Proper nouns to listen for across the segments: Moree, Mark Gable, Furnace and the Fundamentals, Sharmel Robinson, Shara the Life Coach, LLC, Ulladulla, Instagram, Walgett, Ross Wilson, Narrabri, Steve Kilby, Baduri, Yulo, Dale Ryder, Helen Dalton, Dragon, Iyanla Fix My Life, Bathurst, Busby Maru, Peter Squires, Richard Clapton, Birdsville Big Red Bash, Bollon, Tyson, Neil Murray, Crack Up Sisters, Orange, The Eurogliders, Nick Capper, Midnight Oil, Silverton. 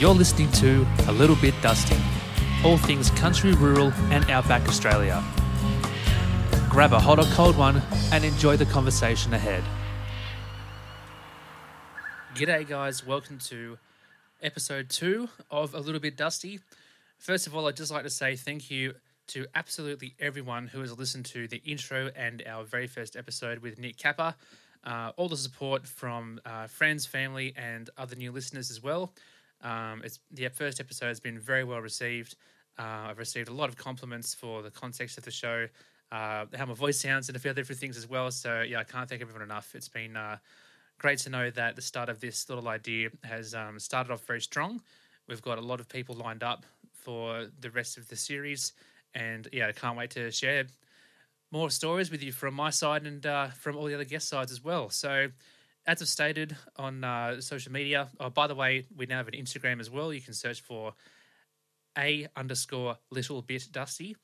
You're listening to A Little Bit Dusty, all things country, rural and outback Australia. Grab a hot or cold one and enjoy the conversation ahead. G'day guys, welcome to episode 2 of A Little Bit Dusty. First of all, I'd just like to say thank you to absolutely everyone who has listened to the intro and our very first episode with Nick Capper. All the support from friends, family and other new listeners as well. The first episode has been very well received. I've received a lot of compliments for the context of the show, how my voice sounds and a few other different things as well. So yeah, I can't thank everyone enough. It's been great to know that the start of this little idea has started off very strong. We've got a lot of people lined up for the rest of the series, and yeah, I can't wait to share more stories with you from my side and from all the other guest sides as well. So as I've stated on social media, oh, by the way, we now have an Instagram as well. You can search for _littlebitdusty,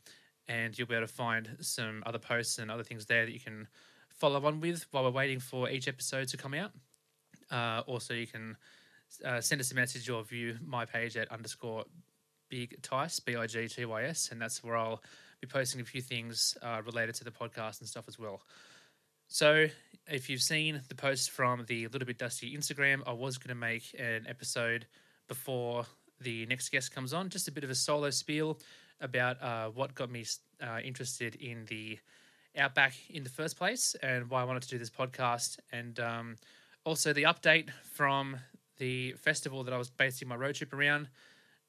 and you'll be able to find some other posts and other things there that you can follow on with while we're waiting for each episode to come out. Also, you can send us a message or view my page at _bigtys, bigtys, and that's where I'll be posting a few things related to the podcast and stuff as well. So if you've seen the post from the Little Bit Dusty Instagram, I was going to make an episode before the next guest comes on, just a bit of a solo spiel about what got me interested in the outback in the first place and why I wanted to do this podcast, and also the update from the festival that I was basing my road trip around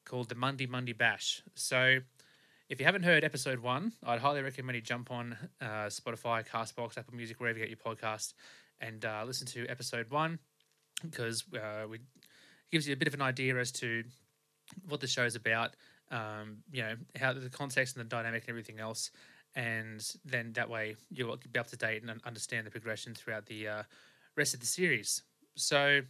called the Mundi Mundi Bash. So if you haven't heard episode 1, I'd highly recommend you jump on Spotify, Castbox, Apple Music, wherever you get your podcast, and listen to episode 1 because it gives you a bit of an idea as to what the show's about, how the context and the dynamic and everything else. And then that way you'll be up to date and understand the progression throughout the rest of the series. So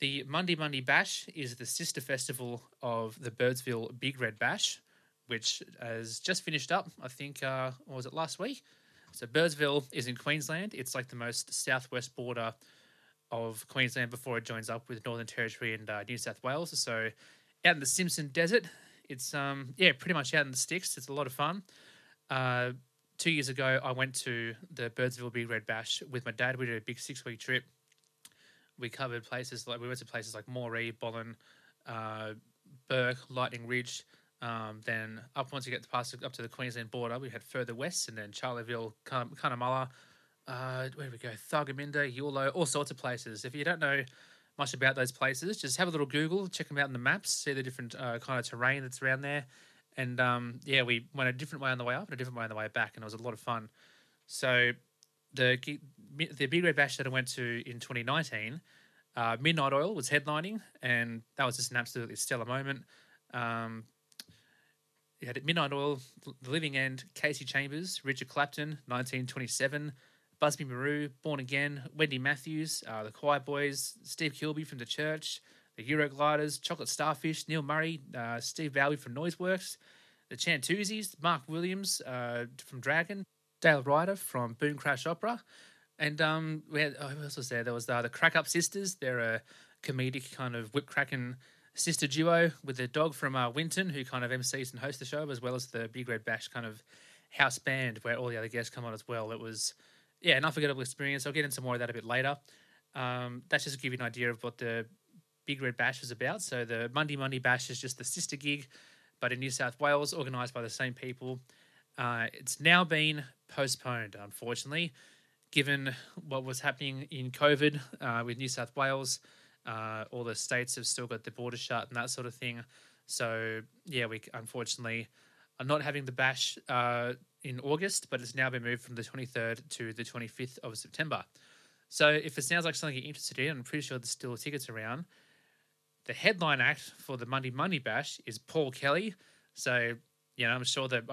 the Mundi Mundi Bash is the sister festival of the Birdsville Big Red Bash, which has just finished up, I think, was it last week? So Birdsville is in Queensland. It's like the most southwest border of Queensland before it joins up with Northern Territory and New South Wales. So out in the Simpson Desert, it's pretty much out in the sticks. It's a lot of fun. 2 years ago, I went to the Birdsville Big Red Bash with my dad. We did a big 6-week trip. We went to places like Moree, Bollon, Bourke, Lightning Ridge. Then up to the Queensland border, we had further west, and then Charleville, Cunnamulla, where we go, Thugaminda, Yulo, all sorts of places. If you don't know much about those places, just have a little Google, check them out in the maps, see the different kind of terrain that's around there. And, we went a different way on the way up and a different way on the way back, and it was a lot of fun. So the Big Red Bash that I went to in 2019, Midnight Oil was headlining, and that was just an absolutely stellar moment. You had Midnight Oil, The Living End, Casey Chambers, Richard Clapton, 1927, Busby Maru, Born Again, Wendy Matthews, The Choir Boys, Steve Kilby from The Church, the Eurogliders, Chocolate Starfish, Neil Murray, Steve Bowie from Noiseworks, the Chantoozies, Mark Williams from Dragon, Dale Ryder from Boom Crash Opera, and who else was there? There was the Crack Up Sisters. They're a comedic kind of whip-cracking sister duo with the dog from Winton, who kind of MCs and hosts the show, as well as the Big Red Bash kind of house band where all the other guests come on as well. It was, yeah, an unforgettable experience. I'll get into more of that a bit later. That's just to give you an idea of what the Big Red Bash was about. So the Mundi Mundi Bash is just the sister gig, but in New South Wales, organised by the same people. It's now been postponed, unfortunately, given what was happening in COVID with New South Wales. All the states have still got the border shut and that sort of thing. So, yeah, we unfortunately are not having the bash in August, but it's now been moved from the 23rd to the 25th of September. So if it sounds like something you're interested in, I'm pretty sure there's still tickets around. The headline act for the Mundi Mundi Bash is Paul Kelly. So, you know, I'm sure that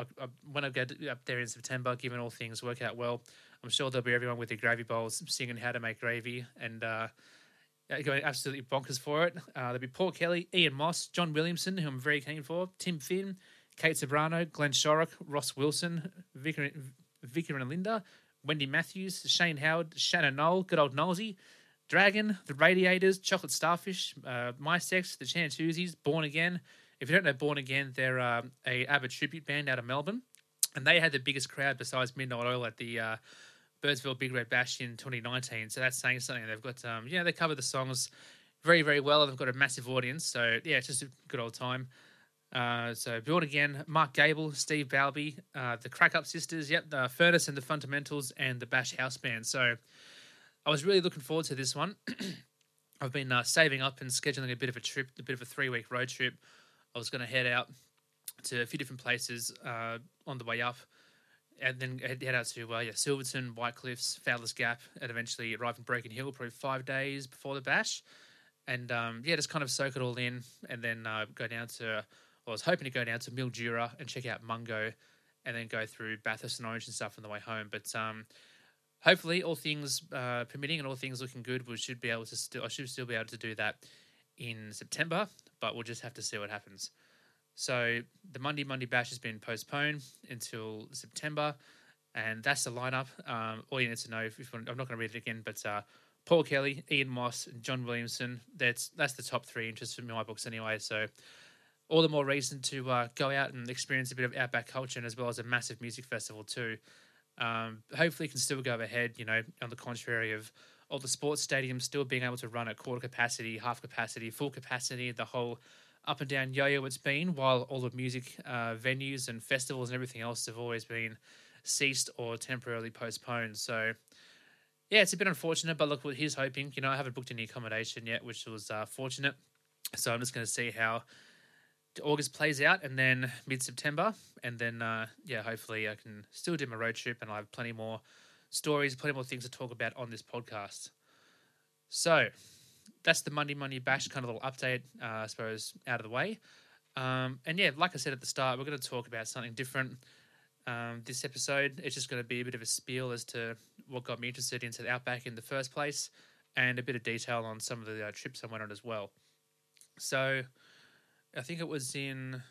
when I get up there in September, given all things work out well, I'm sure there'll be everyone with their gravy bowls singing How to Make Gravy and going absolutely bonkers for it. There'll be Paul Kelly, Ian Moss, John Williamson, who I'm very keen for, Tim Finn, Kate Sobrano, Glenn Shorrock, Ross Wilson, Vicar and Linda, Wendy Matthews, Shane Howard, Shannon Noll, good old Nollsy, Dragon, The Radiators, Chocolate Starfish, My Sex, The Chantoozies, Bourne Again. If you don't know Bourne Again, they're a ABBA tribute band out of Melbourne, and they had the biggest crowd besides Midnight Oil at the Birdsville Big Red Bash in 2019. So that's saying something. They've got, yeah, they cover the songs very, very well, and they've got a massive audience. So, yeah, it's just a good old time. So Björn Again, Mark Gable, Steve Balby, the Crack Up Sisters, yep, the Furnace and the Fundamentals, and the Bash House Band. So I was really looking forward to this one. I've been saving up and scheduling a bit of a trip, a bit of a 3-week road trip. I was going to head out to a few different places on the way up, and then head out to Silverton, Whitecliffs, Fowler's Gap, and eventually arrive in Broken Hill probably 5 days before the bash. And, yeah, just kind of soak it all in, and then go down to... I was hoping to go down to Mildura and check out Mungo, and then go through Bathurst and Orange and stuff on the way home. But hopefully, all things permitting and all things looking good, we should be able to I should still be able to do that in September. But we'll just have to see what happens. So the Mundi Mundi Bash has been postponed until September, and that's the lineup. All you need to know, if I'm not going to read it again, but Paul Kelly, Ian Moss, and John Williamson. That's the top three interests for my books anyway. So. All the more reason to go out and experience a bit of outback culture, and as well as a massive music festival too. Hopefully, it can still go ahead. You know, on the contrary of all the sports stadiums still being able to run at quarter capacity, half capacity, full capacity, the whole up and down yo-yo it's been. While all the music venues and festivals and everything else have always been ceased or temporarily postponed. So, yeah, it's a bit unfortunate. But look, what he's hoping. You know, I haven't booked any accommodation yet, which was fortunate. So I'm just going to see how August plays out, and then mid-September, and then yeah, hopefully I can still do my road trip, and I'll have plenty more stories, plenty more things to talk about on this podcast. So that's the Mundi Mundi Bash kind of little update, I suppose, out of the way. And yeah, like I said at the start, we're going to talk about something different this episode. It's just going to be a bit of a spiel as to what got me interested into the outback in the first place, and a bit of detail on some of the trips I went on as well. So I think it was in,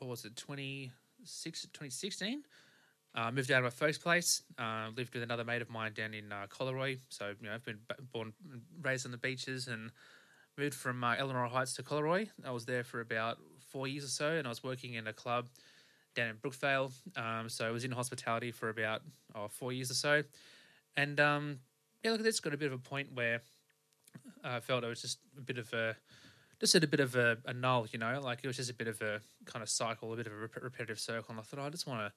2016, moved out of my folks' place, lived with another mate of mine down in Coleroy. So, you know, I've been born and raised on the beaches, and moved from Eleanor Heights to Coleroy. I was there for about 4 years or so, and I was working in a club down in Brookvale. So I was in hospitality for about 4 years or so. And, yeah, look, this got a bit of a point where I felt it was just a bit of a... Just at a bit of a null, you know, like it was just a bit of a kind of cycle, a bit of a repetitive circle. And I thought, I just want to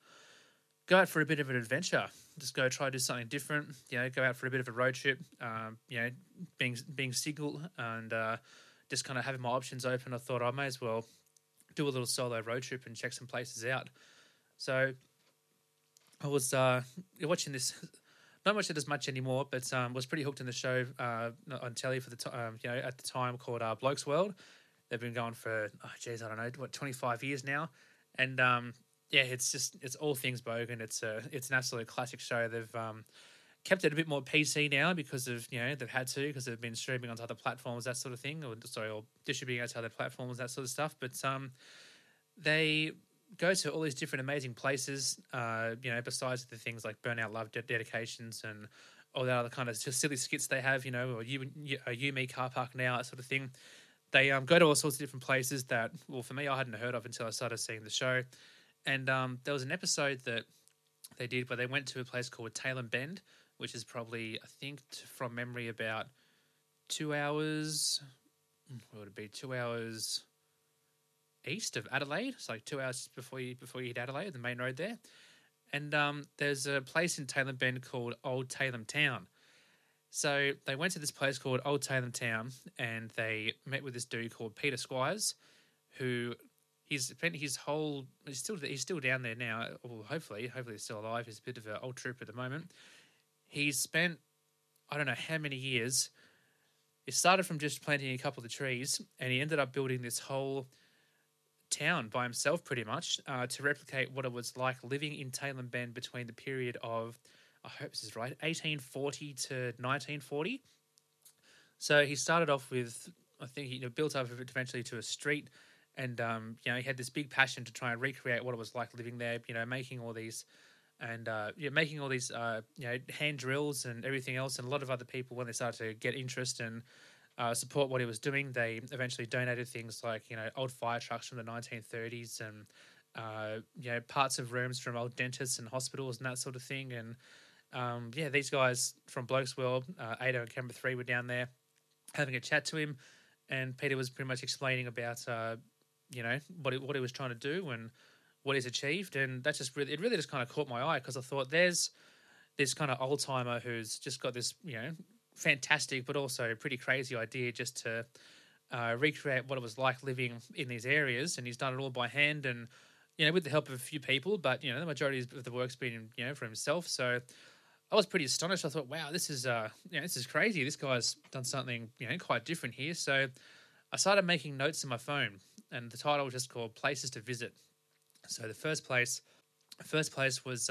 go out for a bit of an adventure, just go try to do something different, you know, go out for a bit of a road trip, you know, being single and just kind of having my options open. I thought I may as well do a little solo road trip and check some places out. So I was watching this, not much of it as much anymore, but was pretty hooked in the show on telly for the you know, at the time, called Blokesworld. They've been going for 25 years now, and yeah, it's all things Bogan. It's an absolute classic show. They've kept it a bit more PC now because of, you know, they've had to, because they've been streaming onto other platforms, that sort of thing, or distributing onto other platforms, that sort of stuff. But they go to all these different amazing places, you know, besides the things like Burnout Love dedications and all that other kind of just silly skits they have, you know, or you me car park now, that sort of thing. They go to all sorts of different places that, well, for me, I hadn't heard of until I started seeing the show. And there was an episode that they did where they went to a place called Tailem Bend, which is probably, I think, from memory, about 2 hours. What would it be? 2 hours east of Adelaide. It's like 2 hours before you hit Adelaide, the main road there. And there's a place in Tailem Bend called Old Tailem Town. So they went to this place called Old Tailem Town and they met with this dude called Peter Squires, who he's still down there now. Well, hopefully he's still alive. He's a bit of an old trooper at the moment. He spent, I don't know how many years. It started from just planting a couple of trees and he ended up building this whole town by himself pretty much to replicate what it was like living in Tailem Bend between the period of, I hope this is right, 1840 to 1940. So he started off with, I think, built up eventually to a street and, he had this big passion to try and recreate what it was like living there, making all these hand drills and everything else. And a lot of other people, when they started to get interest and support what he was doing, they eventually donated things like, old fire trucks from the 1930s and, parts of rooms from old dentists and hospitals and that sort of thing. And, these guys from Blokesworld, Ada and Camera 3 were down there having a chat to him, and Peter was pretty much explaining about, what he was trying to do and what he's achieved, and that just really just kind of caught my eye because I thought there's this kind of old-timer who's just got this, fantastic but also pretty crazy idea just to recreate what it was like living in these areas, and he's done it all by hand and, with the help of a few people, but, the majority of the work's been, for himself. So I was pretty astonished. I thought, wow, this is, this is crazy. This guy's done something, quite different here. So I started making notes in my phone, and the title was just called Places to Visit. So the first place was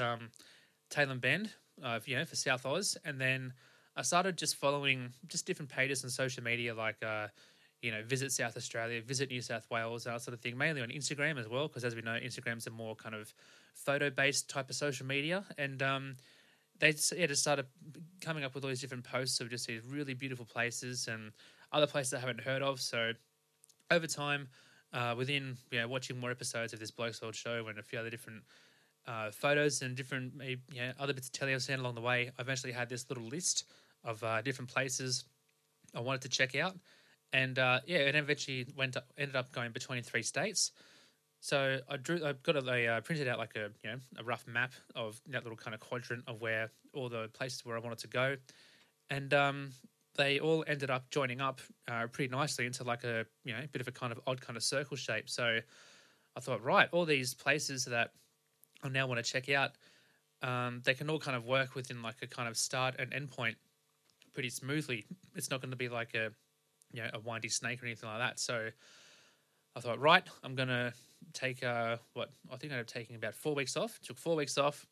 Tailem Bend, for South Oz. And then I started just following just different pages on social media, like, visit South Australia, visit New South Wales, that sort of thing, mainly on Instagram as well, because as we know, Instagram's a more kind of photo-based type of social media. And they just started coming up with all these different posts of just these really beautiful places and other places I haven't heard of. So over time, within watching more episodes of this Blokesworld show and a few other different photos and different other bits of television along the way, I eventually had this little list of different places I wanted to check out. And it eventually ended up going between three states. So I printed out like a rough map of that little kind of quadrant of where all the places where I wanted to go, and they all ended up joining up pretty nicely into like a bit of a kind of odd kind of circle shape. So I thought, right, all these places that I now want to check out, they can all kind of work within like a kind of start and end point pretty smoothly. It's not going to be like a a windy snake or anything like that. So I thought, right, I'm going to take I think I ended up taking about 4 weeks off. Took 4 weeks off,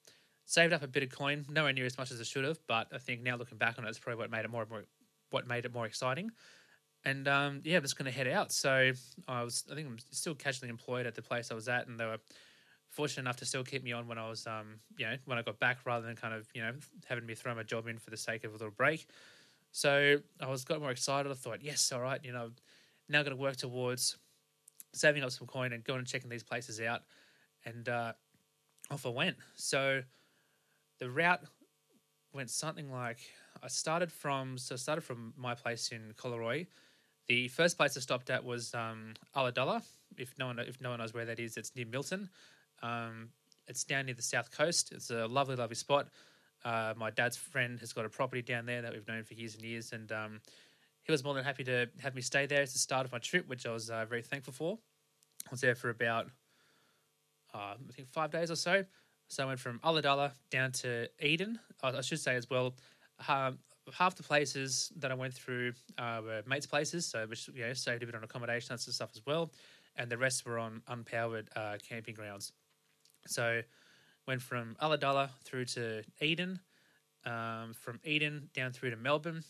saved up a bit of coin, nowhere near as much as I should have, but I think now looking back on it, it's probably what made it more exciting. And I'm just going to head out. So I think I'm still casually employed at the place I was at, and they were fortunate enough to still keep me on when I was when I got back, rather than kind of having me throw my job in for the sake of a little break. So I got more excited. I thought, yes, all right, now got to work towards saving up some coin and going and checking these places out. And off I went. So the route went something like I started from my place in Collaroy. The first place I stopped at was Ulladulla. If no one knows where that is, it's near Milton. It's down near the south coast. It's a lovely, lovely spot. My dad's friend has got a property down there that we've known for years and years, and he was more than happy to have me stay there. It's the start of my trip, which I was very thankful for. I was there for about, 5 days or so. So I went from Ulladulla down to Eden. I should say as well, half the places that I went through were mates' places, so which saved a bit on accommodation, that sort of stuff as well, and the rest were on unpowered camping grounds. So went from Ulladulla through to Eden, from Eden down through to Melbourne.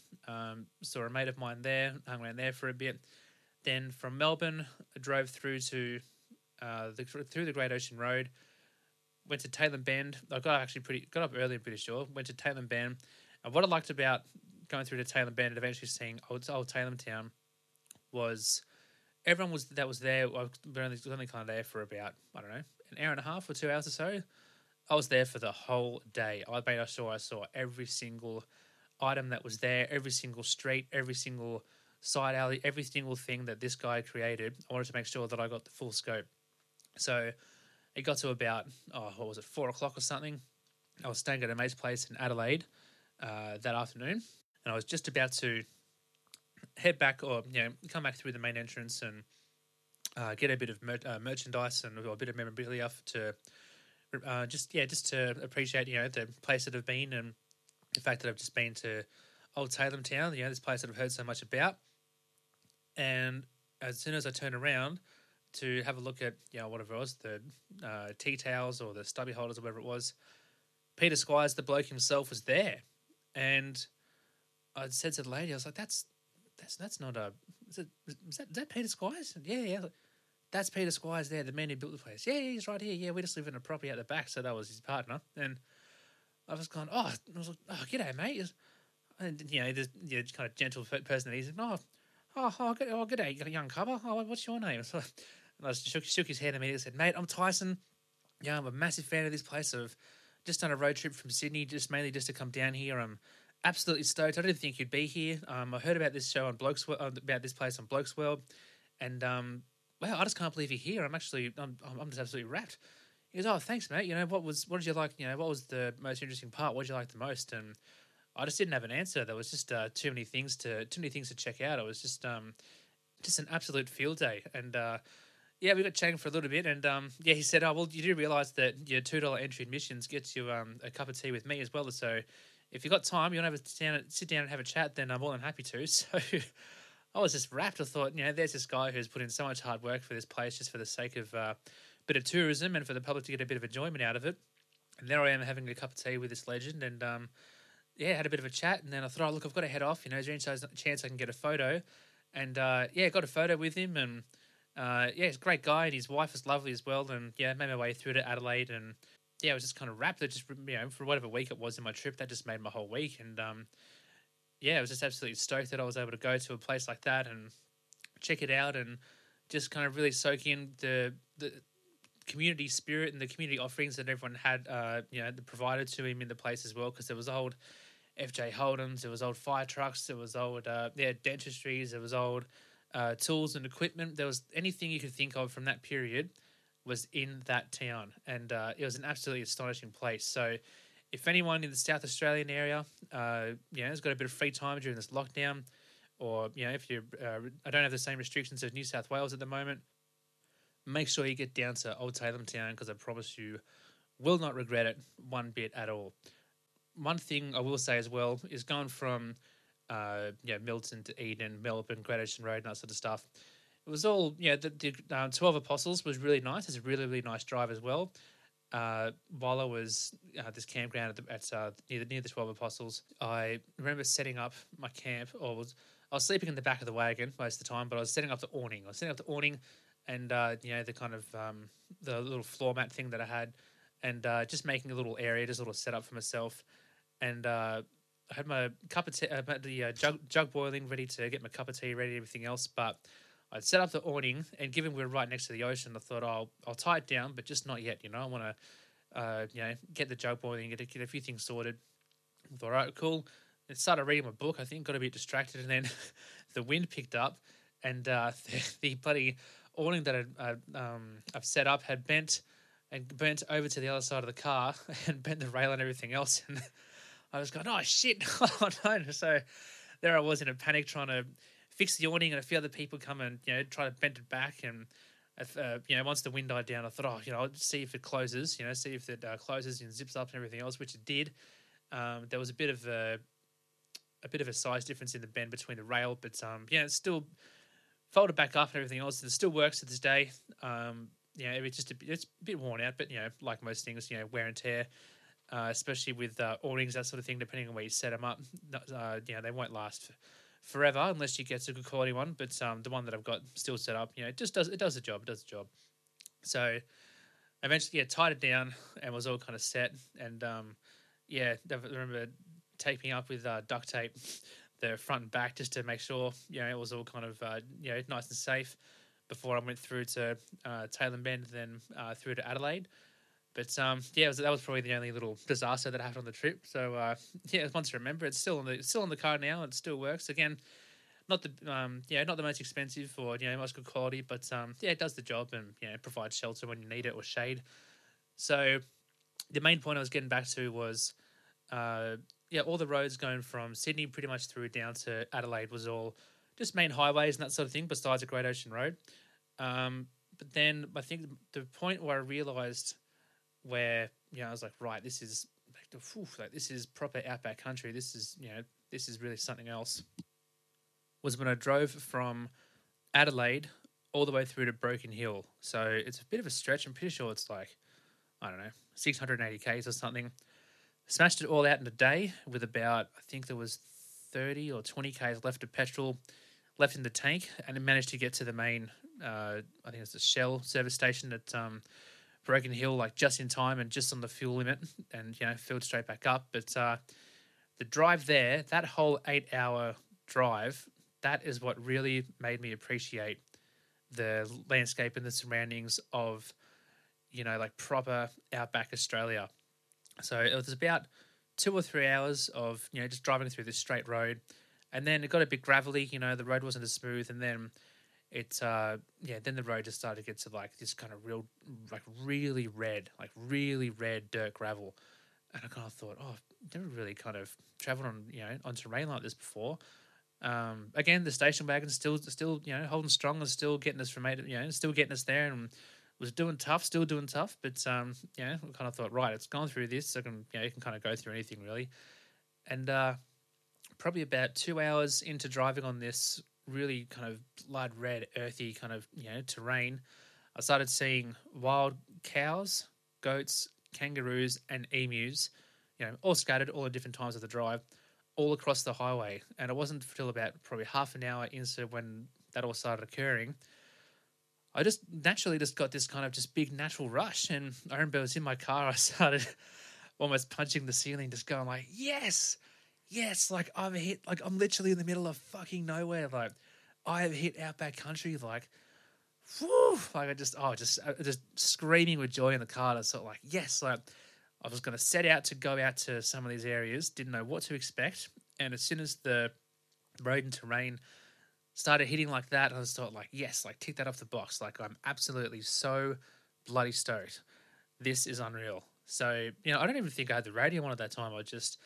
Saw a mate of mine there, hung around there for a bit. Then from Melbourne, I drove through to through the Great Ocean Road. Went to Tailem Bend. I got up early, I'm pretty sure. Went to Tailem Bend, and what I liked about going through to Tailem Bend and eventually seeing Old Tailem Town was everyone was that was there. I was only kind of there for about, I don't know, an hour and a half or 2 hours or so. I was there for the whole day. I made sure I saw every single item that was there, every single street, every single side alley, every single thing that this guy created. I wanted to make sure that I got the full scope. So it got to about, oh, what was it, 4 o'clock or something. I was staying at a mate's place in Adelaide that afternoon, and I was just about to head back or, you know, come back through the main entrance and get a bit of merchandise and or a bit of memorabilia to just to appreciate, you know, the place that I've been and the fact that I've just been to Old Tailem Town, you know, this place that I've heard so much about. And as soon as I turned around to have a look at, you know, whatever it was, the tea towels or the stubby holders or whatever it was, Peter Squires, the bloke himself, was there. And I said to the lady, I was like, that's not a... Is that Peter Squires? Yeah. Like, that's Peter Squires there, the man who built the place. Yeah, he's right here. Yeah, we just live in a property out the back, so that was his partner. And I was going, oh, I was like, oh, g'day, mate. And, you know, the kind of gentle person that he's like, oh, g'day, you got a young cover? Oh, what's your name? So, and I shook his hand immediately and said, mate, I'm Tyson. Yeah, I'm a massive fan of this place. I've just done a road trip from Sydney, mainly to come down here. I'm absolutely stoked. I didn't think you'd be here. I heard about this show on Blokesworld, about this place on Blokesworld, and wow, I just can't believe you're here. I'm just absolutely wrapped. He goes, oh, thanks, mate. You know, what did you like? You know, what was the most interesting part? What did you like the most? And I just didn't have an answer. There was just too many things to check out. It was just an absolute field day. And yeah, we got chatting for a little bit. And yeah, he said, oh, well, you do realise that your $2 entry admissions gets you a cup of tea with me as well. So if you got time, you want to sit down and have a chat, then I'm more than happy to. So I was just wrapped. I thought, you know, there's this guy who's put in so much hard work for this place just for the sake of a bit of tourism and for the public to get a bit of enjoyment out of it. And there I am having a cup of tea with this legend. And yeah, had a bit of a chat, and then I thought, oh, look, I've got to head off. You know, is there any chance I can get a photo? And yeah, got a photo with him, and yeah, he's a great guy, and his wife is lovely as well. And yeah, made my way through to Adelaide, and yeah, I was just kind of wrapped. It just, you know, for whatever week it was in my trip, that just made my whole week. And yeah, I was just absolutely stoked that I was able to go to a place like that and check it out, and just kind of really soak in the community spirit and the community offerings that everyone had, you know, provided to him in the place as well. Because there was old FJ Hold'ems, there was old fire trucks, there was old dentistries, there was old tools and equipment. There was anything you could think of from that period was in that town, and it was an absolutely astonishing place. So if anyone in the South Australian area, you know, has got a bit of free time during this lockdown, or, you know, if you I don't have the same restrictions as New South Wales at the moment, make sure you get down to Old Tailem Town, because I promise you will not regret it one bit at all. One thing I will say as well is going from Milton to Eden, Melbourne, Great Ocean Road, and that sort of stuff. It was all, you know, the 12 Apostles was really nice. It's a really, really nice drive as well. While I was at this campground near the 12 Apostles, I remember setting up my camp. I was sleeping in the back of the wagon most of the time, but I was setting up the awning. And, you know, the kind of the little floor mat thing that I had, and just making a little area, just a little setup for myself. And I had my cup of tea, the jug boiling, ready to get my cup of tea ready, everything else. But I'd set up the awning, and given we were right next to the ocean, I thought, oh, I'll tie it down, but just not yet. You know, I want to, you know, get the jug boiling, get a few things sorted. I thought, all right, cool. And started reading my book. I think got a bit distracted, and then the wind picked up, and the bloody awning that I've set up had burnt over to the other side of the car and bent the rail and everything else. And I was going, oh, shit. Oh, no. So there I was in a panic trying to fix the awning, and a few other people come and, you know, try to bend it back. And, you know, once the wind died down, I thought, oh, you know, I'll see if it closes, you know, see if it closes and zips up and everything else, which it did. There was a bit of a size difference in the bend between the rail, but, yeah, it's still... folded back up and everything else, and it still works to this day. Yeah, it's a bit worn out, but, you know, like most things, you know, wear and tear, especially with awnings, that sort of thing, depending on where you set them up. You know, they won't last forever unless you get a good quality one, but the one that I've got still set up, you know, it does the job. So eventually, yeah, tied it down and was all kind of set. And, yeah, I remember taping up with duct tape the front and back, just to make sure, you know, it was all kind of, you know, nice and safe. before I went through to Tailem Bend, then through to Adelaide. But that was probably the only little disaster that happened on the trip. So once you remember, it's still on the car now. It still works. Again, not the most expensive or most good quality, but it does the job and provides shelter when you need it or shade. So the main point I was getting back to was all the roads going from Sydney pretty much through down to Adelaide was all just main highways and that sort of thing, besides the Great Ocean Road. But then I think the point where I realised where I was like, right, this is proper outback country. This is really something else. Was when I drove from Adelaide all the way through to Broken Hill. So it's a bit of a stretch. I'm pretty sure it's 680 Ks or something. Smashed it all out in a day with about, I think there was 30 or 20 Ks left of petrol left in the tank, and it managed to get to the main, I think it's the Shell service station at Broken Hill, just in time and just on the fuel limit, and, filled straight back up. But the drive there, that whole 8-hour drive, that is what really made me appreciate the landscape and the surroundings of, proper outback Australia. So it was about 2 or 3 hours of, just driving through this straight road. And then it got a bit gravelly, the road wasn't as smooth. And then then the road just started to get to this kind of real, really red dirt gravel. And I kind of thought, oh, I've never really kind of traveled on, on terrain like this before. Again, the station wagon still, holding strong and still getting us from, still getting us there, and was still doing tough. But, I kind of thought, right, it's gone through this. So I can, you can kind of go through anything really. And, probably about 2 hours into driving on this really kind of blood red, earthy kind of, terrain, I started seeing wild cows, goats, kangaroos, and emus, all scattered all at different times of the drive, all across the highway. And it wasn't until about probably half an hour into when that all started occurring, I just naturally just got this kind of just big natural rush. And I remember I was in my car, I started almost punching the ceiling, just going like, yes, I'm literally in the middle of fucking nowhere. I have hit outback country. Whoo! I just screaming with joy in the car. I was sort of I was going to set out to go out to some of these areas. Didn't know what to expect. And as soon as the road and terrain started hitting like that, I was sort of tick that off the box. I'm absolutely so bloody stoked. This is unreal. So, I don't even think I had the radio on at that time. I was just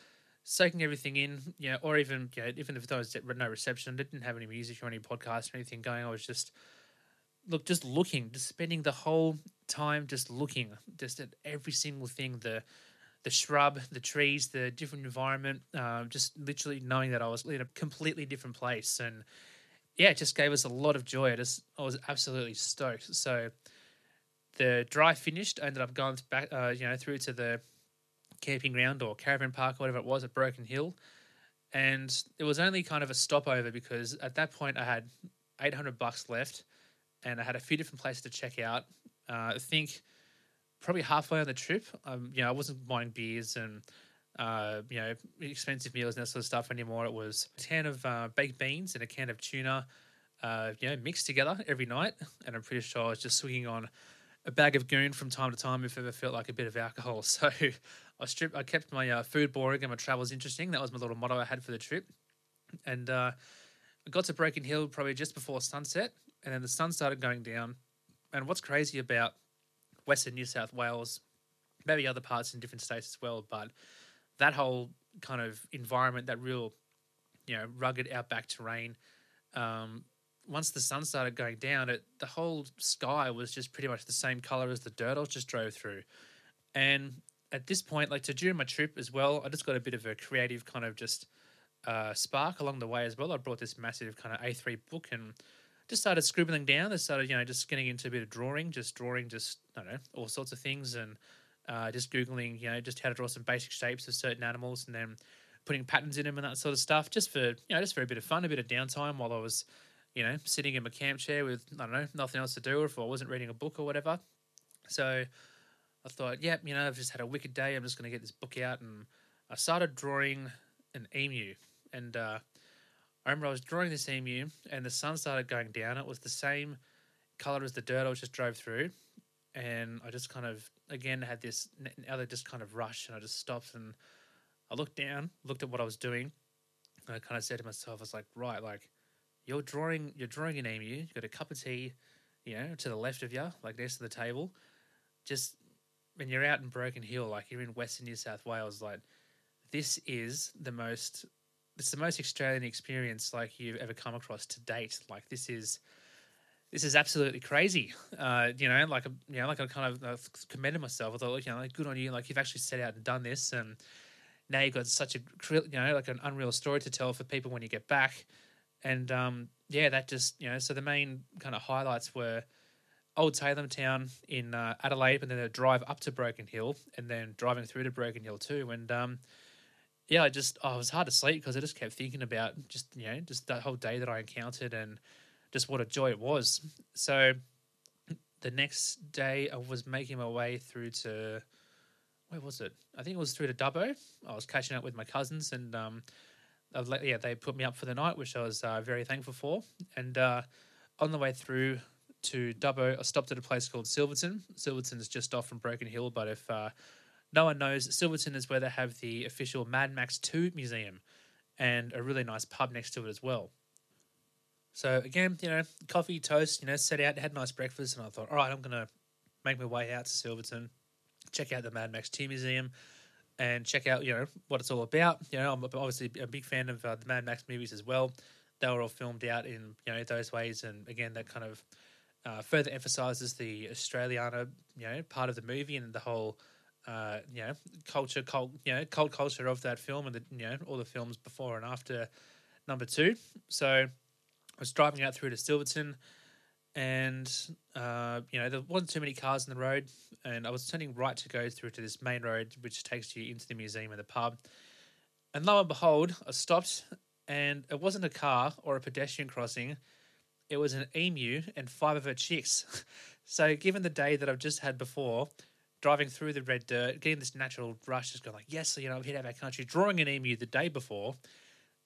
soaking everything in, or even if there was no reception, I didn't have any music or any podcast or anything going. I was just looking, just spending the whole time just looking, just at every single thing, the shrub, the trees, the different environment, just literally knowing that I was in a completely different place. And, it just gave us a lot of joy. I was absolutely stoked. So the drive finished. I ended up going back, through to the camping ground or caravan park or whatever it was at Broken Hill, and it was only kind of a stopover because at that point I had $800 left and I had a few different places to check out. I think probably halfway on the trip, I wasn't buying beers and expensive meals and that sort of stuff anymore. It was a can of baked beans and a can of tuna mixed together every night, and I'm pretty sure I was just swinging on a bag of goon from time to time if it ever felt like a bit of alcohol. So I kept my food boring and my travels interesting. That was my little motto I had for the trip. And I got to Broken Hill probably just before sunset, and then the sun started going down. And what's crazy about Western New South Wales, maybe other parts in different states as well, but that whole kind of environment, that real, rugged outback terrain, once the sun started going down, the whole sky was just pretty much the same colour as the dirt I just drove through. And at this point, during my trip as well, I just got a bit of a creative kind of just spark along the way as well. I brought this massive kind of A3 book and just started scribbling down. I started, just getting into a bit of drawing, just, I don't know, all sorts of things, and just Googling, just how to draw some basic shapes of certain animals and then putting patterns in them and that sort of stuff, just for, just for a bit of fun, a bit of downtime while I was, sitting in my camp chair with, I don't know, nothing else to do, or if I wasn't reading a book or whatever. So I thought, I've just had a wicked day. I'm just going to get this book out. And I started drawing an emu. And I remember I was drawing this emu and the sun started going down. It was the same colour as the dirt I just drove through, and I just kind of, again, had this other just kind of rush, and I just stopped and I looked down, looked at what I was doing, and I kind of said to myself, I was like, right, like, you're drawing an emu, you've got a cup of tea, you know, to the left of you, like next to the table. Just when you're out in Broken Hill, like you're in Western New South Wales, like it's the most Australian experience like you've ever come across to date. Like this is absolutely crazy. I kind of commended myself. I thought, like, you know, like, good on you. Like, you've actually set out and done this, and now you've got such a, you know, like an unreal story to tell for people when you get back. And yeah, that just, you know, so the main kind of highlights were Old Tailem Town in Adelaide, and then a drive up to Broken Hill, and then driving through to Broken Hill too. And yeah, I was hard to sleep because I just kept thinking about just that whole day that I encountered and just what a joy it was. So the next day I was making my way through to, where was it? I think it was through to Dubbo. I was catching up with my cousins, and they put me up for the night, which I was very thankful for. And on the way through to Dubbo, I stopped at a place called Silverton. Silverton is just off from Broken Hill, but if no one knows, Silverton is where they have the official Mad Max 2 museum and a really nice pub next to it as well. So again, you know, coffee, toast, you know, set out, had a nice breakfast, and I thought, all right, I'm going to make my way out to Silverton, check out the Mad Max 2 museum, and check out, you know, what it's all about. You know, I'm obviously a big fan of the Mad Max movies as well. They were all filmed out in, you know, those ways, and again, that kind of further emphasises the Australiana, you know, part of the movie and the whole, you know, culture of that film, and the, you know, all the films before and after number two. So I was driving out through to Silverton, and you know, there wasn't too many cars on the road, and I was turning right to go through to this main road, which takes you into the museum and the pub. And lo and behold, I stopped, and it wasn't a car or a pedestrian crossing. It was an emu and 5 of her chicks. So given the day that I've just had before, driving through the red dirt, getting this natural rush, just going like, yes, you know, I've hit out of our country, drawing an emu the day before,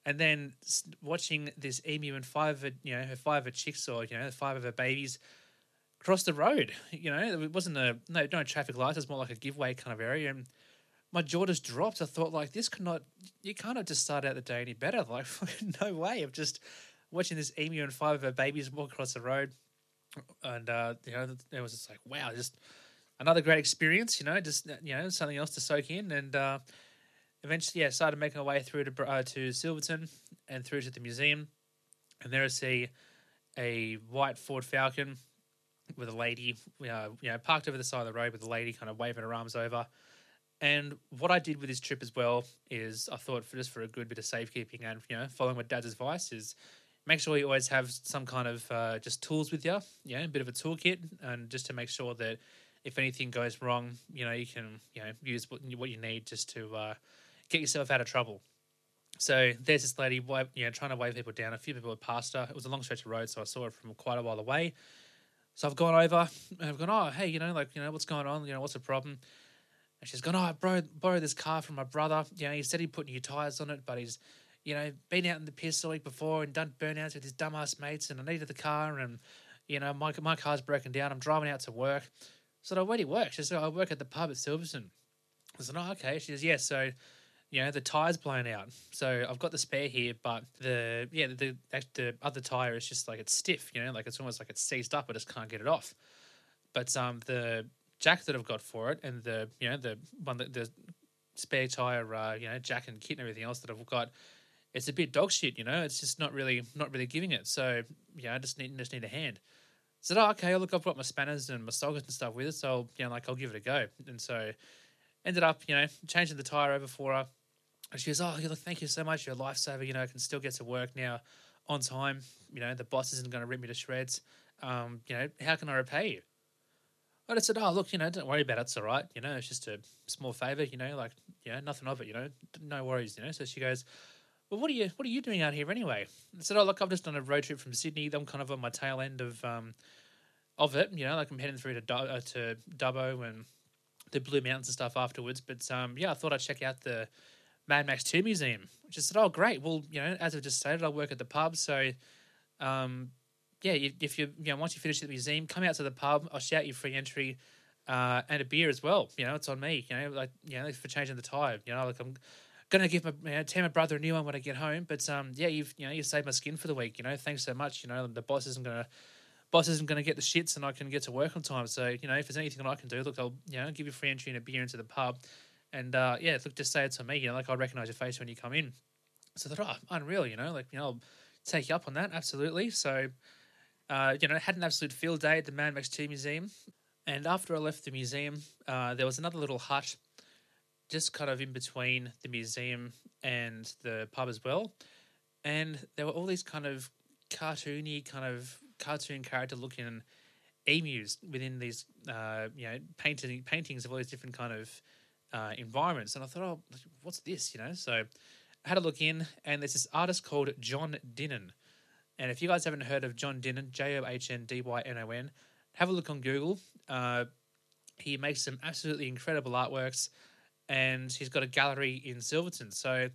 and then watching this emu and 5 of her, you know, her 5 of her chicks, or, you know, 5 of her babies cross the road. You know, it wasn't no traffic lights. It's more like a giveaway kind of area. And my jaw just dropped. I thought, like, you can't have just started out the day any better. Like, no way. I'm just watching this emu and 5 of her babies walk across the road, and you know, it was just like, wow, just another great experience, you know, just, you know, something else to soak in. And eventually, yeah, started making my way through to Silverton and through to the museum, and there I see a white Ford Falcon with a lady, you know, parked over the side of the road with a lady kind of waving her arms over. And what I did with this trip as well is I thought, for a good bit of safekeeping and, you know, following my dad's advice, is make sure you always have some kind of just tools with you, you know, a bit of a toolkit, and just to make sure that if anything goes wrong, you know, you can, you know, use what you need just to get yourself out of trouble. So there's this lady, you know, trying to wave people down. A few people had passed her. It was a long stretch of road, so I saw it from quite a while away. So I've gone over and I've gone, oh, hey, you know, like, you know, what's going on? You know, what's the problem? And she's gone, oh, I borrowed this car from my brother. You know, he said he'd put new tyres on it, but he's, you know, been out in the piss all week before and done burnouts with his dumbass mates, and I needed the car, and, you know, my car's broken down. I'm driving out to work. So where do you work? She said, I work at the pub at Silverton. I said, oh, okay. She says, yeah, so, you know, the tire's blown out. So I've got the spare here, but the other tire is just like, it's stiff, you know, like it's almost like it's seized up. I just can't get it off. But the jack that I've got for it, and the, you know, the one that the spare tire, you know, jack and kit and everything else that I've got, it's a bit dog shit, you know. It's just not really giving it. So yeah, I just need a hand. I said, oh, okay, look, I've got my spanners and my sockets and stuff with it, so, you know, like, I'll give it a go. And so ended up, you know, changing the tire over for her. And she goes, oh, look, thank you so much. You're a lifesaver. You know, I can still get to work now on time. You know, the boss isn't going to rip me to shreds. You know, how can I repay you? I just said, oh, look, you know, don't worry about it. It's all right. You know, it's just a small favour, you know, like, you know, nothing of it, you know, no worries, you know. So she goes, well, what are you doing out here anyway? I said, oh, look, I've just done a road trip from Sydney. I'm kind of on my tail end of it, you know, like I'm heading through to Dubbo and the Blue Mountains and stuff afterwards. But yeah, I thought I'd check out the Mad Max 2 museum. She said, oh, great. Well, you know, as I've just stated, I work at the pub, so yeah, if you once you finish at the museum, come out to the pub. I'll shout you free entry, and a beer as well. You know, it's on me. For changing the tide. I'm gonna give my brother a new one when I get home. But you've saved my skin for the week. Thanks so much. The boss isn't gonna get the shits, and I can get to work on time. So if there's anything that I can do, look, I'll give you free entry and a beer into the pub. And just say it to me. I recognise your face when you come in. So I thought, unreal. I'll take you up on that, absolutely. So, I had an absolute field day at the Man Max 2 Museum. And after I left the museum, there was another little hut just kind of in between the museum and the pub as well. And there were all these kind of cartoon character looking emus within these, paintings of all these different kind of environments. And I thought, oh, what's this? So I had a look in, and there's this artist called John Dynon. And if you guys haven't heard of John Dynon, Johndynon, have a look on Google. He makes some absolutely incredible artworks, and he's got a gallery in Silverton. So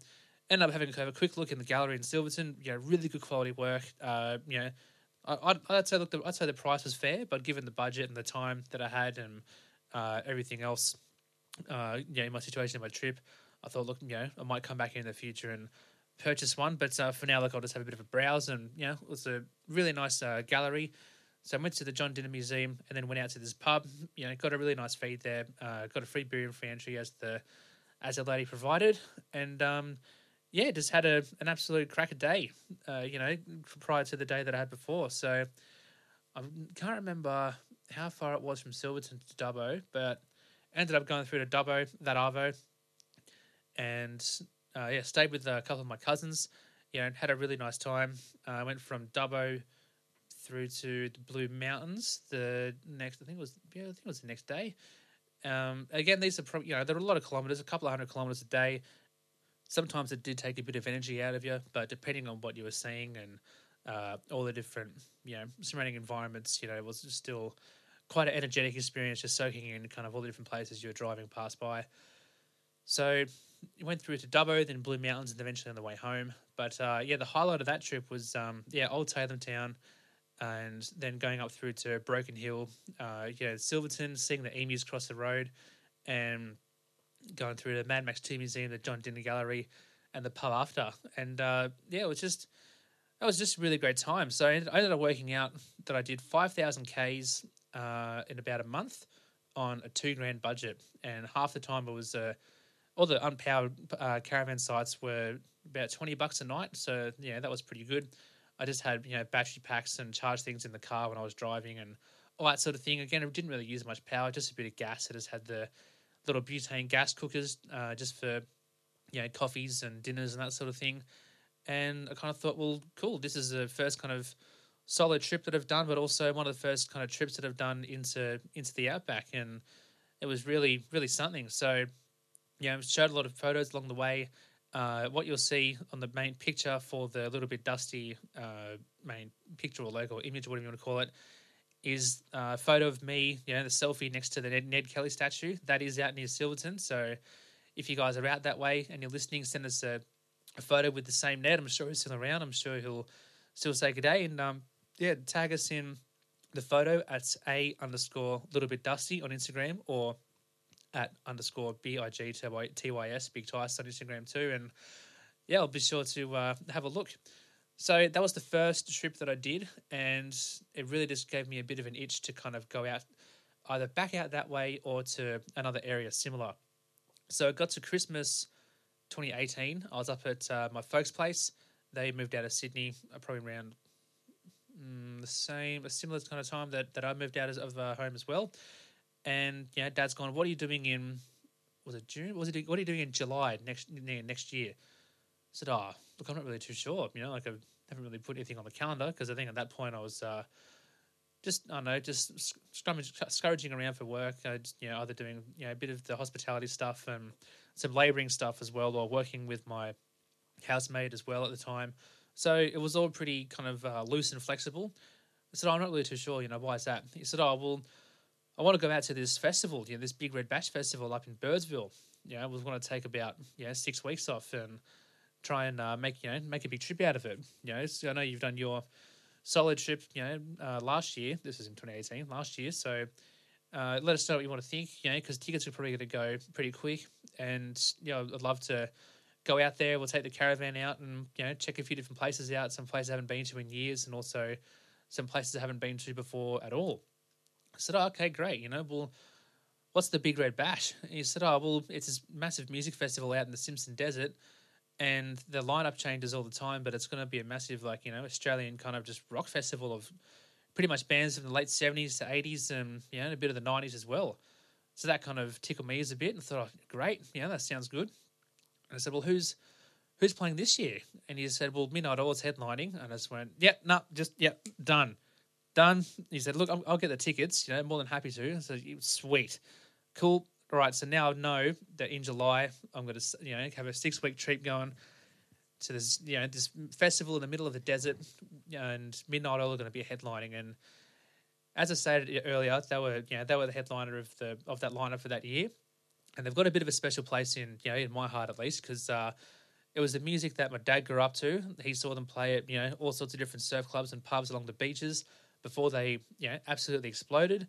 ended up having a quick look in the gallery in Silverton. Really good quality work. I'd say the price was fair, but given the budget and the time that I had and everything else, in my situation in my trip, I thought, look, I might come back in the future and purchase one. But for now, I'll just have a bit of a browse. And, it was a really nice gallery. So I went to the John Dynon Museum and then went out to this pub. Got a really nice feed there. Got a free beer and free entry as the lady provided. And, just had an absolute cracker day, prior to the day that I had before. So I can't remember how far it was from Silverton to Dubbo, but ended up going through to Dubbo that arvo. And stayed with a couple of my cousins. Had a really nice time. I went from Dubbo through to the Blue Mountains. I think it was the next day. Again, these are there were a lot of kilometers, a couple of hundred kilometers a day. Sometimes it did take a bit of energy out of you, but depending on what you were seeing and all the different surrounding environments, it was still quite an energetic experience, just soaking in kind of all the different places you were driving past by. So it went through to Dubbo, then Blue Mountains, and eventually on the way home. But, the highlight of that trip was, Old Tailem Town, and then going up through to Broken Hill, Silverton, seeing the emus cross the road, and going through the Mad Max 2 Museum, the John Dynon Gallery, and the pub after. And, that was just a really great time. So I ended up working out that I did 5,000 Ks in about a month on a $2,000 budget. And half the time it was... all the unpowered caravan sites were about $20 a night, so that was pretty good. I just had battery packs and charged things in the car when I was driving and all that sort of thing. Again, it didn't really use much power, just a bit of gas. I just had the little butane gas cookers just for coffees and dinners and that sort of thing. And I kind of thought, well, cool, this is the first kind of solo trip that I've done, but also one of the first kind of trips that I've done into the outback, and it was really, really something. So. Showed a lot of photos along the way. What you'll see on the main picture for the little bit dusty main picture or logo or image, whatever you want to call it, is a photo of me, the selfie next to the Ned Kelly statue. That is out near Silverton. So if you guys are out that way and you're listening, send us a photo with the same Ned. I'm sure he's still around. I'm sure he'll still say good day. And, tag us in the photo at @_littlebitdusty on Instagram or at _BIGTYS, Big Twice on Instagram too. And I'll be sure to have a look. So that was the first trip that I did, and it really just gave me a bit of an itch to kind of go out, either back out that way or to another area similar. So it got to Christmas 2018. I was up at my folks' place. They moved out of Sydney probably around a similar kind of time that I moved out of home as well. And Dad's gone, what are you doing in? Was it June? What are you doing in July next year? I said, look, I'm not really too sure. I haven't really put anything on the calendar because I think at that point I was just scurrying around for work. Either doing a bit of the hospitality stuff and some labouring stuff as well, or working with my housemaid as well at the time. So it was all pretty kind of loose and flexible. I said, I'm not really too sure. Why is that? He said, well, I want to go out to this festival, this Big Red Bash festival up in Birdsville. We want to take about 6 weeks off and try and make a big trip out of it. So I know you've done your solid ship, you know, last year. This is in 2018, last year. So let us know what you want to think, you know, because tickets are probably going to go pretty quick. And, you know, I'd love to go out there. We'll take the caravan out and, you know, check a few different places out, some places I haven't been to in years and also some places I haven't been to before at all. I said, oh, okay, great. You know, well, what's the Big Red Bash? And he said, oh, well, it's this massive music festival out in the Simpson Desert. And the lineup changes all the time, but it's going to be a massive, like, you know, Australian kind of just rock festival of pretty much bands from the late 70s to 80s and, you know, and a bit of the 90s as well. So that kind of tickled me as a bit and thought, oh, great, yeah, that sounds good. And I said, well, who's playing this year? And he said, well, Midnight Oil is headlining. And I just went, done. He said, look, I'll get the tickets, you know, more than happy to. So sweet, cool. All right, so now I know that in July I'm going to, you know, have a 6-week trip going to this, you know, this festival in the middle of the desert, and Midnight Oil are going to be headlining. And as I stated earlier, they were the headliner of that lineup for that year, and they've got a bit of a special place in, you know, in my heart at least, because it was the music that my dad grew up to. He saw them play at, you know, all sorts of different surf clubs and pubs along the beaches before they, you know, absolutely exploded.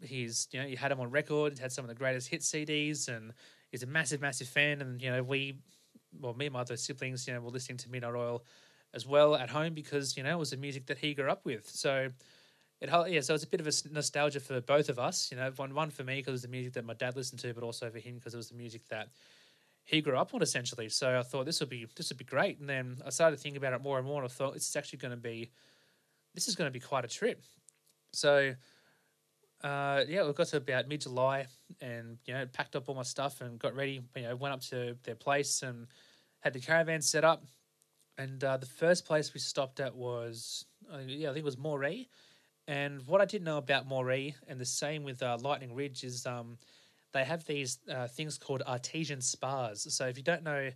He's, you know, he had him on record. He's had some of the greatest hit CDs, and he's a massive, massive fan. And, you know, me and my other siblings, you know, were listening to Midnight Oil as well at home because, you know, it was the music that he grew up with. So so it's a bit of a nostalgia for both of us, you know, one for me because it was the music that my dad listened to, but also for him because it was the music that he grew up on essentially. So I thought this would be great. And then I started thinking about it more and more, and I thought this is going to be quite a trip. So, we got to about mid-July and, you know, packed up all my stuff and got ready, you know, went up to their place and had the caravan set up. And the first place we stopped at was, I think it was Moree. And what I didn't know about Moree, and the same with Lightning Ridge, is they have these things called artesian spas. So if you don't know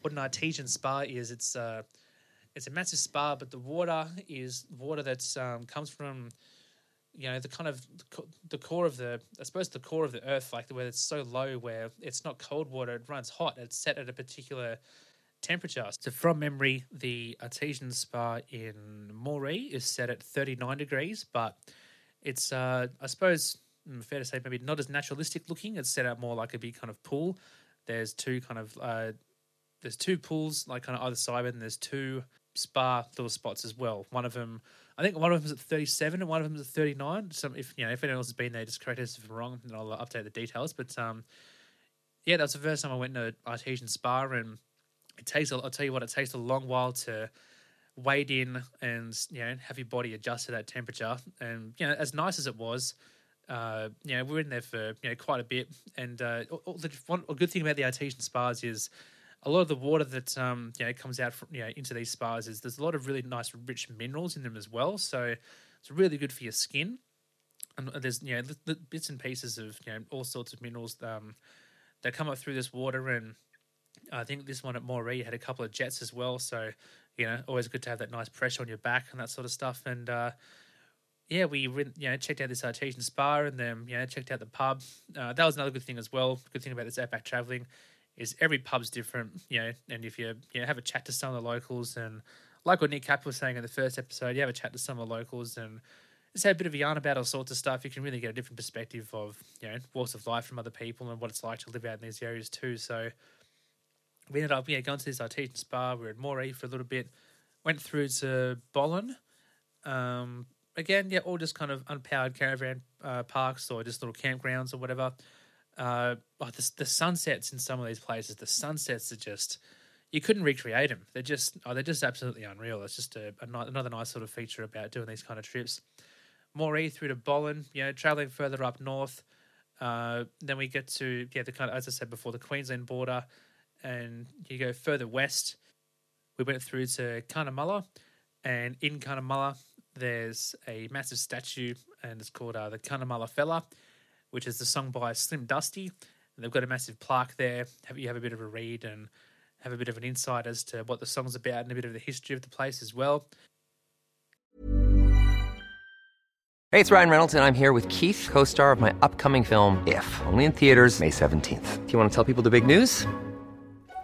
what an artesian spa is, it's a massive spa, but the water is water that's comes from, you know, the kind of the core of the earth, like the where it's so low where it's not cold water, it runs hot. It's set at a particular temperature. So from memory, the artesian spa in Moree is set at 39 degrees, but it's, I suppose, fair to say, maybe not as naturalistic looking. It's set out more like a big kind of pool. There's there's two pools, like kind of either side, and there's two spa little spots as well. I think one of them is at 37 and one of them is at 39. If anyone else has been there, just correct us if I'm wrong and I'll update the details. But that was the first time I went to an artesian spa, and it takes a long while to wade in and, you know, have your body adjust to that temperature. And, you know, as nice as it was, you know, we were in there for, you know, quite a bit. And a good thing about the artesian spas is a lot of the water that comes out from, you know, into these spas is there's a lot of really nice rich minerals in them as well, so it's really good for your skin. And there's, you know, bits and pieces of, you know, all sorts of minerals that come up through this water. And I think this one at Moree had a couple of jets as well, so, you know, always good to have that nice pressure on your back and that sort of stuff. And we checked out this artesian spa, and then, you know, checked out the pub. That was another good thing as well. Good thing about this outback traveling is every pub's different, you know, and if you, you know, have a chat to some of the locals, and like what Nick Capper was saying in the first episode, you have a chat to some of the locals and just have a bit of a yarn about all sorts of stuff, you can really get a different perspective of, you know, walks of life from other people and what it's like to live out in these areas too. So we ended up, going to this artesian spa. We were at Moree for a little bit, went through to Bollon. All just kind of unpowered caravan parks or just little campgrounds or whatever. The sunsets in some of these places, the sunsets are just, you couldn't recreate them. They're just absolutely unreal. It's just another nice sort of feature about doing these kind of trips. Moree through to Bollon, you know, travelling further up north. Then we get to, the kind of, as I said before, the Queensland border, and you go further west. We went through to Cunnamulla, and in Cunnamulla, there's a massive statue, and it's called the Cunnamulla Fella, which is the song by Slim Dusty. And they've got a massive plaque there. You have a bit of a read and have a bit of an insight as to what the song's about and a bit of the history of the place as well. Hey, it's Ryan Reynolds, and I'm here with Keith, co-star of my upcoming film, If, only in theaters May 17th. Do you want to tell people the big news?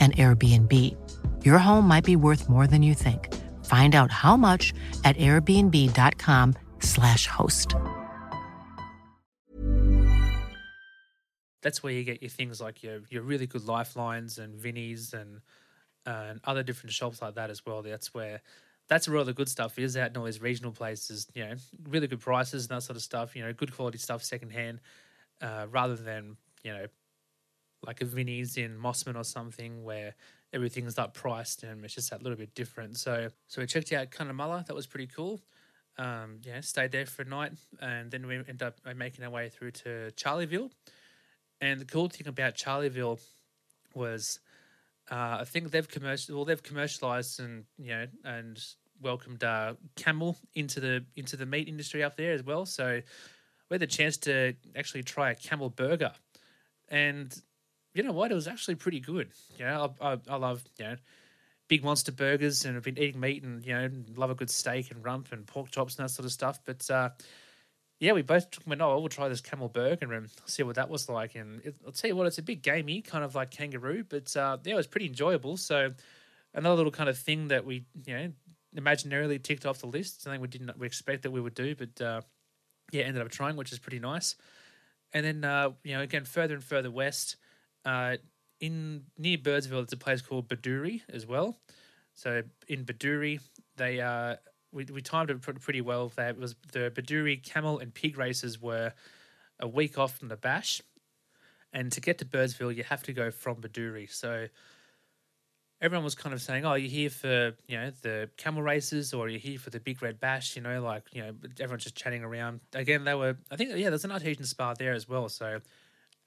an Airbnb. Your home might be worth more than you think. Find out how much at airbnb.com/host. That's where you get your things like your really good Lifelines and Vinnies and other different shops like that as well. That's where all the good stuff is, out in all these regional places. You know, really good prices and that sort of stuff. You know, good quality stuff secondhand, rather than, you know, like a Vinnie's in Mossman or something where everything's like priced and it's just that little bit different. So we checked out Cunnamulla. That was pretty cool. Stayed there for a night and then we ended up making our way through to Charleville. And the cool thing about Charleville was I think they've commercialized and welcomed camel into the meat industry up there as well. So we had the chance to actually try a camel burger, and you know what? It was actually pretty good. You know, I love, you know, big monster burgers, and I've been eating meat and, you know, love a good steak and rump and pork chops and that sort of stuff. But, we both went, oh, we'll try this camel burger and see what that was like. And I'll tell you what, it's a bit gamey, kind of like kangaroo, but it was pretty enjoyable. So another little kind of thing that we, you know, imaginarily ticked off the list, something we expect that we would do, but, ended up trying, which is pretty nice. And then, again, further and further west, in near Birdsville, there's a place called Baduri as well. So in Baduri, they we timed it pretty well. That was the Baduri camel and pig races were a week off from the bash, and to get to Birdsville, you have to go from Baduri. So everyone was kind of saying, "Oh, you're here for the camel races, or you're here for the Big Red Bash?" Everyone's just chatting around. Again, they were. I think there's an artesian spa there as well. So.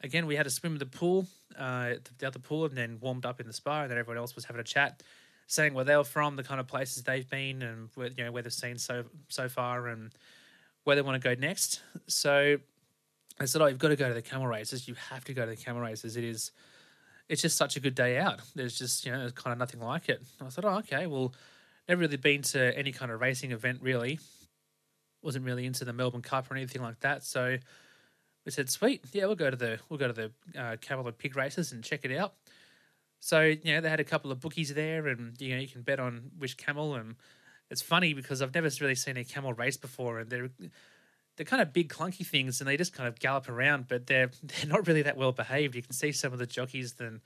Again, we had a swim in the pool, the other pool, and then warmed up in the spa, and then everyone else was having a chat, saying where they were from, the kind of places they've been, and where they've seen so far, and where they want to go next. So I said, "Oh, you've got to go to the camel races. You have to go to the camel races. It's just such a good day out. There's just there's kind of nothing like it." And I thought, "Oh, okay. Well, never really been to any kind of racing event. Really, wasn't really into the Melbourne Cup or anything like that." So. We said, "Sweet, yeah, we'll go to the camel and pig races and check it out." So they had a couple of bookies there, and you can bet on which camel. And it's funny because I've never really seen a camel race before, and they're kind of big clunky things, and they just kind of gallop around, but they're not really that well behaved. You can see some of the jockeys then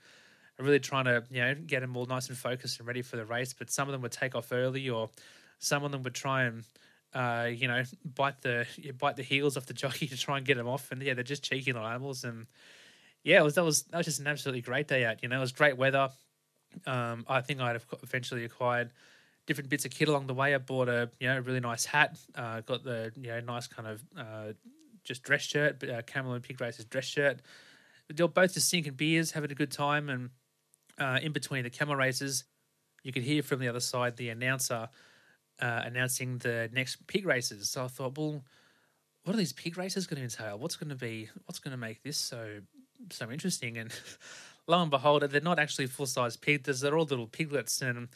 are really trying to get them all nice and focused and ready for the race, but some of them would take off early, or some of them would try and. Bite the heels off the jockey to try and get them off, and they're just cheeky little animals, and that was just an absolutely great day out. It was great weather. I think I'd eventually acquired different bits of kit along the way. I bought a really nice hat. Got the nice kind of just dress shirt, but Camel and Pig Race's dress shirt. They're both just sinking beers, having a good time, and in between the camel races, you could hear from the other side the announcer announcing the next pig races. So I thought, well, what are these pig races going to entail? What's going to be? What's going to make this so interesting? And lo and behold, they're not actually full size pigs. They're all little piglets, and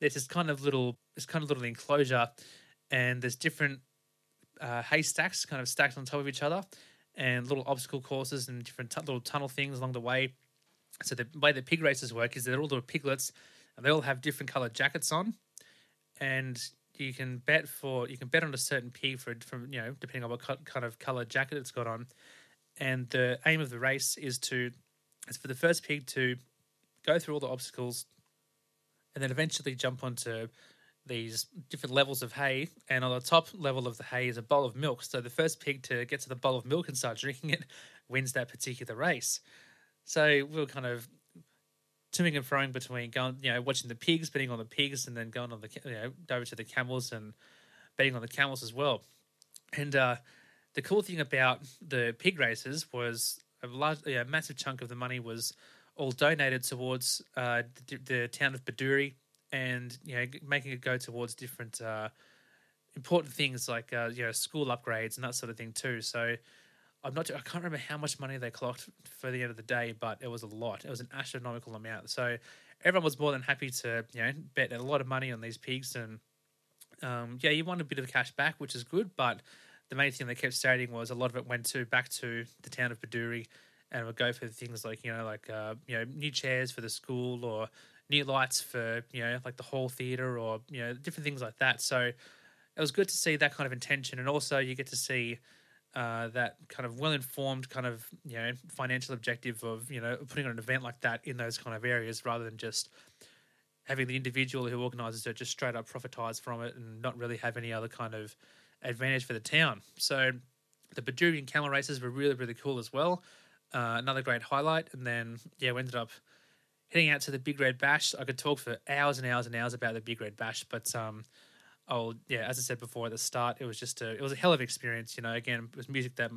there's this kind of little enclosure, and there's different haystacks kind of stacked on top of each other, and little obstacle courses and different little tunnel things along the way. So the way the pig races work is they're all little piglets, and they all have different coloured jackets on, and you can bet on a certain pig from depending on what kind of coloured jacket it's got on. And the aim of the race is for the first pig to go through all the obstacles and then eventually jump onto these different levels of hay. And on the top level of the hay is a bowl of milk. So the first pig to get to the bowl of milk and start drinking it wins that particular race. So we were kind of toing and froing between going, watching the pigs, betting on the pigs, and then going on the, over to the camels and betting on the camels as well. And the cool thing about the pig races was a massive chunk of the money was all donated towards the town of Baduri, and making it go towards different important things like school upgrades and that sort of thing too. So I can't remember how much money they clocked for the end of the day, but it was a lot. It was an astronomical amount. So everyone was more than happy to bet a lot of money on these pigs, and you won a bit of cash back, which is good, but the main thing they kept stating was a lot of it went back to the town of Baduri, and would go for things like new chairs for the school, or new lights for like the hall theatre, or different things like that. So it was good to see that kind of intention, and also you get to see that kind of well-informed kind of financial objective of putting on an event like that in those kind of areas, rather than just having the individual who organises it just straight up profitise from it and not really have any other kind of advantage for the town. So the Badurian camel races were really, really cool as well. Another great highlight. And then, we ended up heading out to the Big Red Bash. I could talk for hours and hours and hours about the Big Red Bash, but as I said before at the start, it was just a hell of an experience. Again, it was music that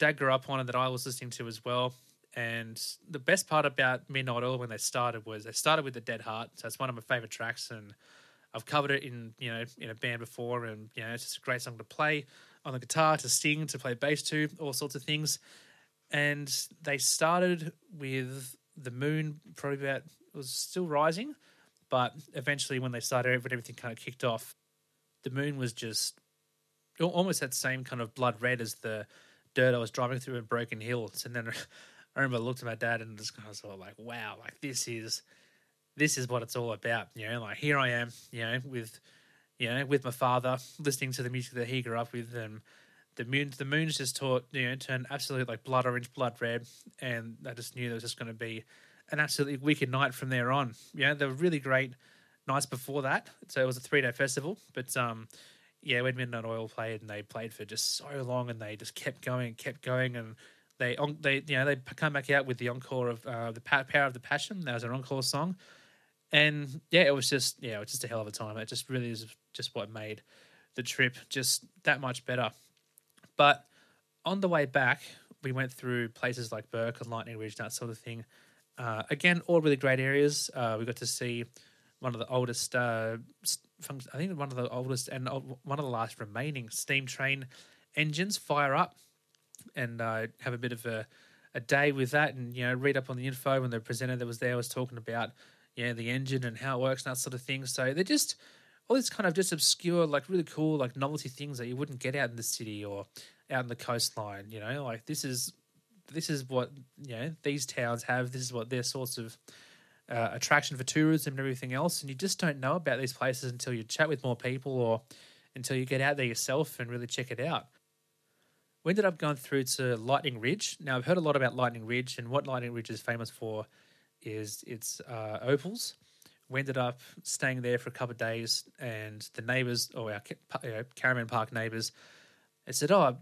Dad grew up on and that I was listening to as well. And the best part about Midnight Oil when they started was they started with The Dead Heart. So it's one of my favourite tracks, and I've covered it in a band before, and it's just a great song to play on the guitar, to sing, to play bass to, all sorts of things. And they started with the moon, probably about, it was still rising, but eventually when they started, when everything kind of kicked off, the moon was just almost that same kind of blood red as the dirt I was driving through in Broken Hill. And then I remember I looked at my dad and just kind of saw like, wow, like this is what it's all about, like here I am, with my father, listening to the music that he grew up with, and the moon's just turned absolutely like blood orange, blood red, and I just knew there was just going to be an absolutely wicked night from there on. They were really great nights before that, so it was a 3-day festival, but when Midnight Oil played, and they played for just so long, and they just kept going, and they come back out with the encore of the Power of the Passion. That was an encore song. And it was just a hell of a time. It just really is just what made the trip just that much better. But on the way back, we went through places like Bourke and Lightning Ridge, that sort of thing. Again, all really great areas. We got to see one of the oldest, and one of the last remaining steam train engines fire up, and have a bit of a day with that, and read up on the info. When the presenter that was there was talking about the engine and how it works and that sort of thing. So they're just all these kind of just obscure, like really cool, like novelty things that you wouldn't get out in the city or out in the coastline. Like this is what these towns have. This is what their source of attraction for tourism and everything else. And you just don't know about these places until you chat with more people, or until you get out there yourself and really check it out. We ended up going through to Lightning Ridge. Now, I've heard a lot about Lightning Ridge, and what Lightning Ridge is famous for is its opals. We ended up staying there for a couple of days, and the neighbours, or our caravan park neighbours, they said, oh,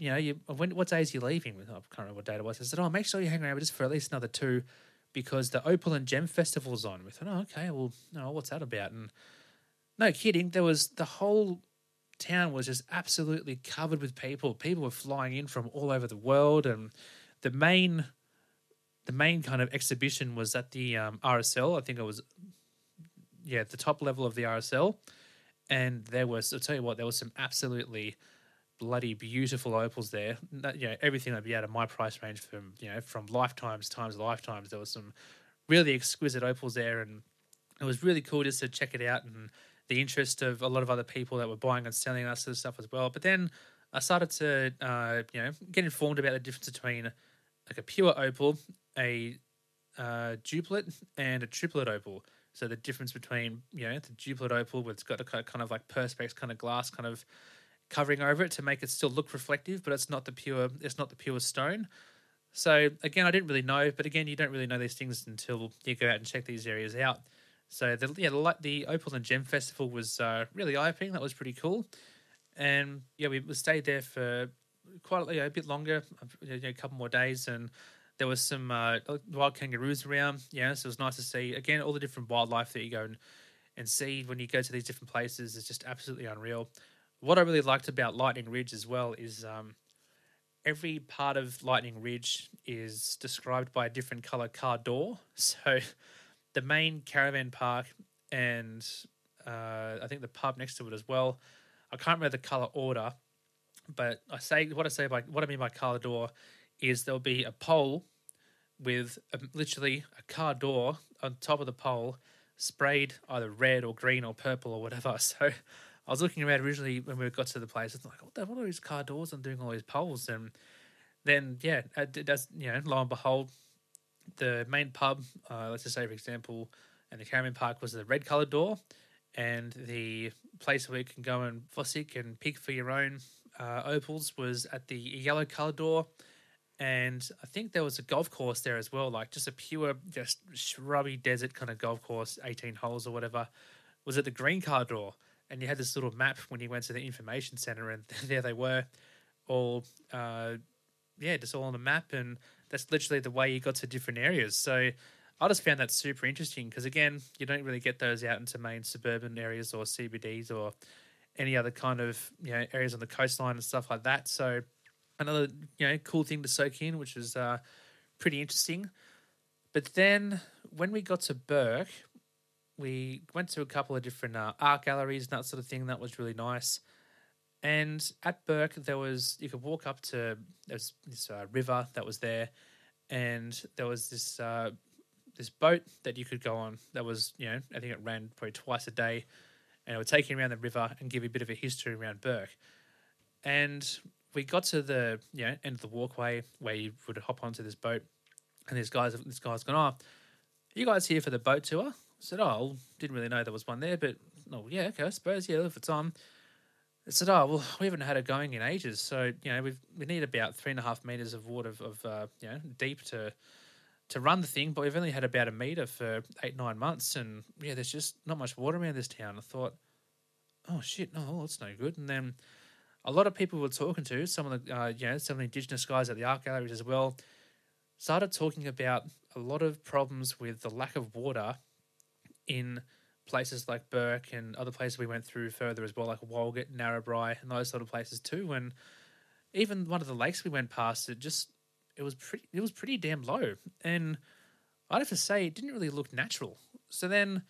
what days are you leaving? I can't remember what date it was. They said, oh, make sure you hang around just for at least another two, because the Opal and Gem Festival's on. We thought, oh, okay, well, no, what's that about? And No kidding. There was the whole town was just absolutely covered with people. People were flying in from all over the world, and the main kind of exhibition was at the RSL. I think it was, yeah, the top level of the RSL. And there was, I'll tell you what, there was some absolutely bloody beautiful opals there. That, you know, everything that'd be out of my price range from, you know, from lifetimes, times lifetimes. There was some really exquisite opals there, and it was really cool just to check it out, and the interest of a lot of other people that were buying and selling that sort of stuff as well. But then I started to, you know, get informed about the difference between like a pure opal, a duplet, and a triplet opal. So the difference between, you know, the duplet opal, where it's got a kind of like perspex kind of glass kind of covering over it to make it still look reflective, but it's not the pure stone. So again, I didn't really know, but again, you don't really know these things until you go out and check these areas out. So the Opal and Gem Festival was really eye-opening. That was pretty cool, and yeah, we stayed there for quite a bit longer, a couple more days, and there was some wild kangaroos around. Yeah, so it was nice to see. Again, all the different wildlife that you go and see when you go to these different places is just absolutely unreal. What I really liked about Lightning Ridge as well is every part of Lightning Ridge is described by a different colour car door. So the main caravan park and I think the pub next to it as well, I can't remember the colour order, but what I mean by colour door is there'll be a pole with literally a car door on top of the pole, sprayed either red or green or purple or whatever. So I was looking around originally when we got to the place. It's like, what are these car doors and doing all these poles? And then, yeah, that's, you know, lo and behold, the main pub, let's just say, for example, and the caravan park was the red-coloured door, and the place where you can go and fossick and pick for your own opals was at the yellow-coloured door. And I think there was a golf course there as well, like just a pure, just shrubby desert kind of golf course, 18 holes or whatever, was at the green car door. And you had this little map when you went to the information centre, and there they were all, just all on the map. And that's literally the way you got to different areas. So I just found that super interesting because, again, you don't really get those out into main suburban areas or CBDs or any other kind of, you know, areas on the coastline and stuff like that. So another, you know, cool thing to soak in, which was pretty interesting. But then when we got to Bourke, we went to a couple of different art galleries and that sort of thing. That was really nice. And at Bourke, you could walk up to this river that was there, and there was this this boat that you could go on. That was, you know, I think it ran probably twice a day, and it would take you around the river and give you a bit of a history around Bourke. And we got to the, you know, end of the walkway where you would hop onto this boat, and this guy's gone, "Oh, are you guys here for the boat tour?" I said, "Oh, didn't really know there was one there, but oh yeah, okay, I suppose, yeah, if it's on." I said, "Oh, well, we haven't had it going in ages, so, you know, we need about 3.5 meters of water of you know, deep to run the thing, but we've only had about a meter for 8-9 months, and yeah, there's just not much water around this town." I thought, "Oh shit, no, that's no good." And then a lot of people we were talking to, some of the Indigenous guys at the art galleries as well, started talking about a lot of problems with the lack of water in places like Bourke and other places we went through further as well, like Walgett, Narrabri, and those sort of places too. And even one of the lakes we went past, it was pretty damn low, and I'd have to say it didn't really look natural. So then,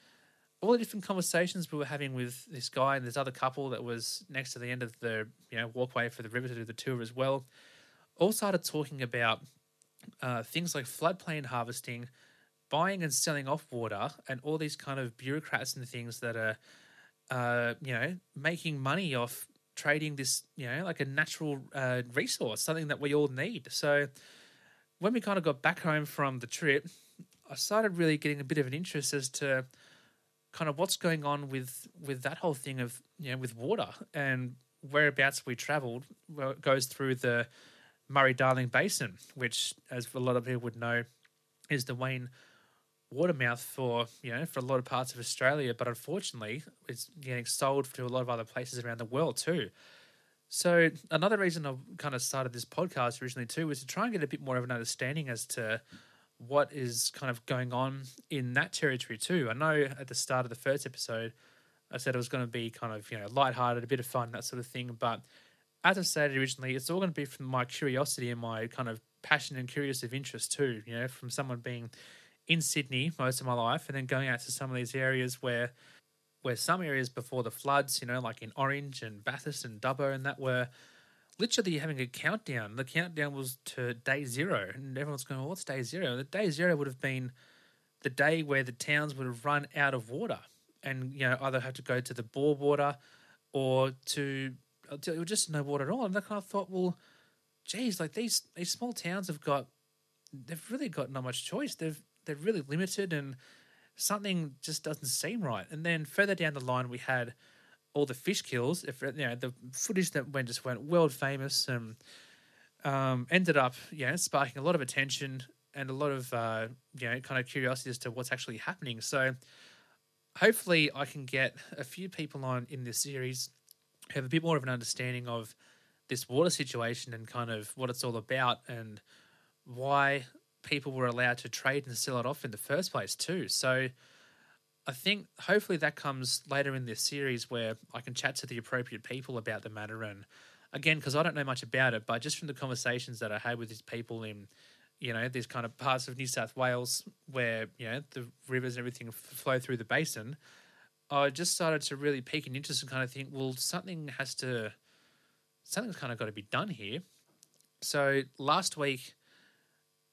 all the different conversations we were having with this guy and this other couple that was next to the end of the, you know, walkway for the river to do the tour as well, all started talking about things like floodplain harvesting, buying and selling off water, and all these kind of bureaucrats and things that are, you know, making money off trading this, you know, like a natural resource, something that we all need. So when we kind of got back home from the trip, I started really getting a bit of an interest as to kind of what's going on with that whole thing of, you know, with water, and whereabouts we travelled goes through the Murray-Darling Basin, which, as a lot of people would know, is the main water mouth for, you know, for a lot of parts of Australia, but unfortunately it's getting sold to a lot of other places around the world too. So another reason I kind of started this podcast originally too was to try and get a bit more of an understanding as to what is kind of going on in that territory too. I know at the start of the first episode, I said it was going to be kind of, you know, lighthearted, a bit of fun, that sort of thing. But as I stated originally, it's all going to be from my curiosity and my kind of passion and curious of interest too, you know, from someone being in Sydney most of my life and then going out to some of these areas where some areas before the floods, you know, like in Orange and Bathurst and Dubbo and that were literally having a countdown. The countdown was to day zero and everyone's going, well, what's day zero? The day zero would have been the day where the towns would have run out of water and, you know, either have to go to the bore water or to just no water at all. And I kind of thought, well, geez, like these small towns have got, they've really got not much choice. They're really limited and something just doesn't seem right. And then further down the line, we had all the fish kills, the footage that just went world famous and ended up, sparking a lot of attention and a lot of, kind of curiosity as to what's actually happening. So hopefully I can get a few people on in this series who have a bit more of an understanding of this water situation and kind of what it's all about and why people were allowed to trade and sell it off in the first place too. So I think hopefully that comes later in this series where I can chat to the appropriate people about the matter. And again, because I don't know much about it, but just from the conversations that I had with these people in, these kind of parts of New South Wales where, the rivers and everything flow through the basin, I just started to really pique an interest and kind of think, well, something's kind of got to be done here. So last week,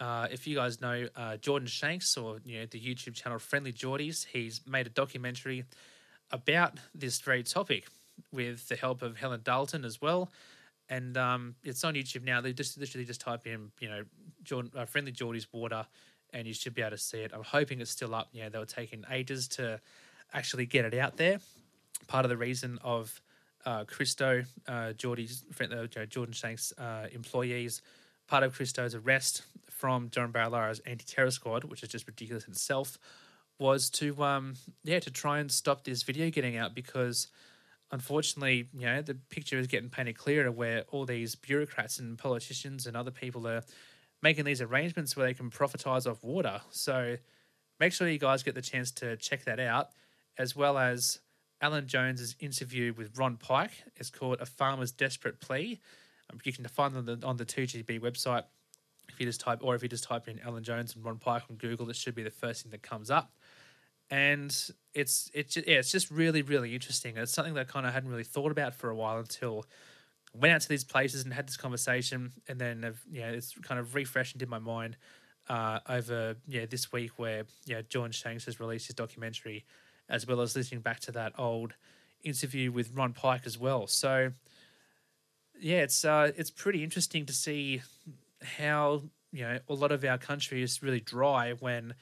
if you guys know Jordan Shanks or the YouTube channel Friendlyjordies, he's made a documentary about this very topic with the help of Helen Dalton as well, and it's on YouTube now. They just literally just type in Friendlyjordies water, and you should be able to see it. I'm hoping it's still up. They were taking ages to actually get it out there. Part of the reason of Christo, Jordan Shanks' employees, part of Christo's arrest from John Barillara's anti-terror squad, which is just ridiculous in itself, was to try and stop this video getting out because, unfortunately, the picture is getting painted clearer where all these bureaucrats and politicians and other people are making these arrangements where they can profitize off water. So make sure you guys get the chance to check that out, as well as Alan Jones's interview with Ron Pike. It's called A Farmer's Desperate Plea. You can find them on the 2GB website. If you just type in Alan Jones and Ron Pike on Google, it should be the first thing that comes up. And it's just really, really interesting. It's something that I kind of hadn't really thought about for a while until I went out to these places and had this conversation. And then, it's kind of refreshed in my mind over this week where, John Shanks has released his documentary, as well as listening back to that old interview with Ron Pike as well. So, yeah, it's pretty interesting to see how, a lot of our country is really dry when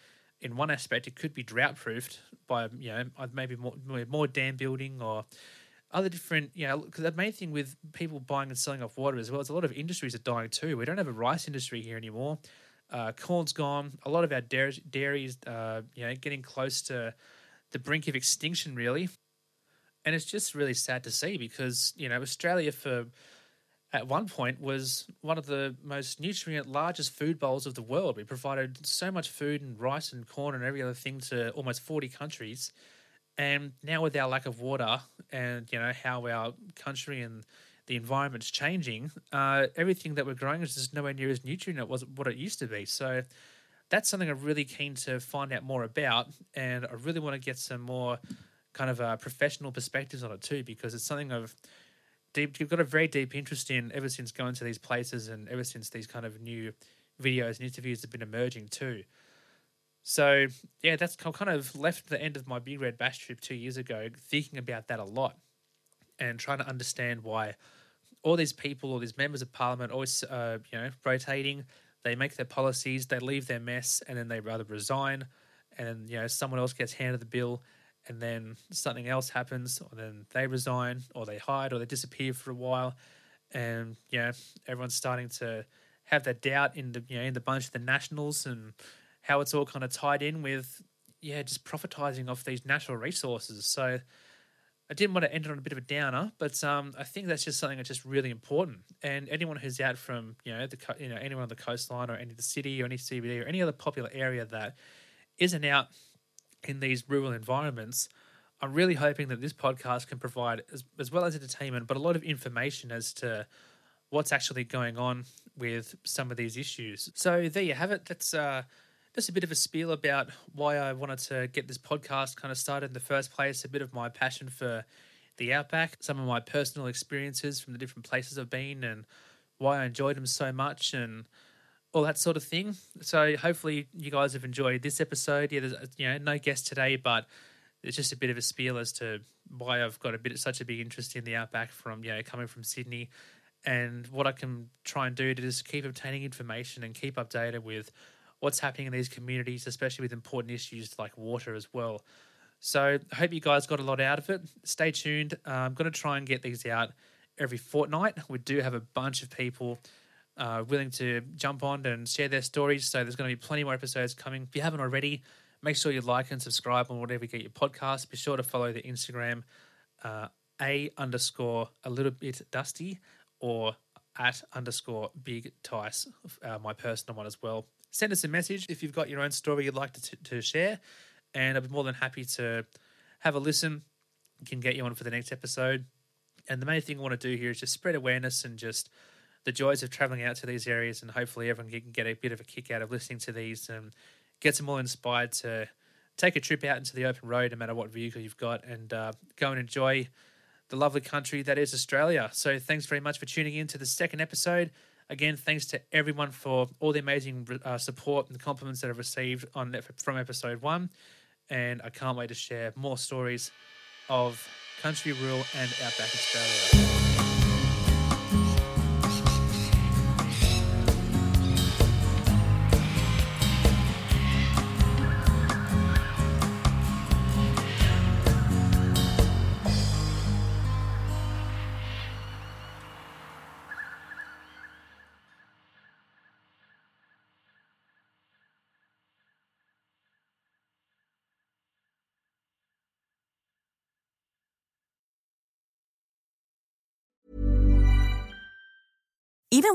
in one aspect it could be drought-proofed by, maybe more dam building or other different, because the main thing with people buying and selling off water as well is a lot of industries are dying too. We don't have a rice industry here anymore. Corn's gone. A lot of our dairies, getting close to the brink of extinction really. And it's just really sad to see because, Australia at one point was one of the most largest food bowls of the world. We provided so much food and rice and corn and every other thing to almost 40 countries. And now with our lack of water and, how our country and the environment's changing, everything that we're growing is just nowhere near as nutrient as what it used to be. So that's something I'm really keen to find out more about. And I really want to get some more kind of professional perspectives on it too, because it's something I've got a very deep interest in ever since going to these places and ever since these kind of new videos and interviews have been emerging too. So, yeah, that's kind of left the end of my Big Red Bash trip 2 years ago thinking about that a lot and trying to understand why all these people, all these members of parliament always, rotating, they make their policies, they leave their mess and then they rather resign and, someone else gets handed the bill and then something else happens, or then they resign, or they hide, or they disappear for a while, and everyone's starting to have that doubt in the in the bunch of the Nationals and how it's all kind of tied in with just profitizing off these natural resources. So I didn't want to end it on a bit of a downer, but I think that's just something that's just really important. And anyone who's out from anyone on the coastline or any of the city or any CBD or any other popular area that isn't out in these rural environments, I'm really hoping that this podcast can provide, as well as entertainment, but a lot of information as to what's actually going on with some of these issues. So there you have it. That's a bit of a spiel about why I wanted to get this podcast kind of started in the first place, a bit of my passion for the Outback, some of my personal experiences from the different places I've been and why I enjoyed them so much and all that sort of thing. So hopefully you guys have enjoyed this episode. Yeah, there's no guest today, but it's just a bit of a spiel as to why I've got such a big interest in the Outback from coming from Sydney, and what I can try and do to just keep obtaining information and keep updated with what's happening in these communities, especially with important issues like water as well. So I hope you guys got a lot out of it. Stay tuned. I'm going to try and get these out every fortnight. We do have a bunch of people willing to jump on and share their stories, so there's going to be plenty more episodes coming. If you haven't already, make sure you like and subscribe on whatever you get your podcast. Be sure to follow the Instagram, @a_a little bit dusty or @_big tice, my personal one as well. Send us a message if you've got your own story you'd like to share, and I'll be more than happy to have a listen. We can get you on for the next episode. And the main thing I want to do here is just spread awareness and just the joys of travelling out to these areas, and hopefully everyone can get a bit of a kick out of listening to these and gets them all inspired to take a trip out into the open road, no matter what vehicle you've got, and go and enjoy the lovely country that is Australia. So thanks very much for tuning in to the second episode. Again, thanks to everyone for all the amazing support and compliments that I've received from episode one. And I can't wait to share more stories of country, rural and outback Australia. Even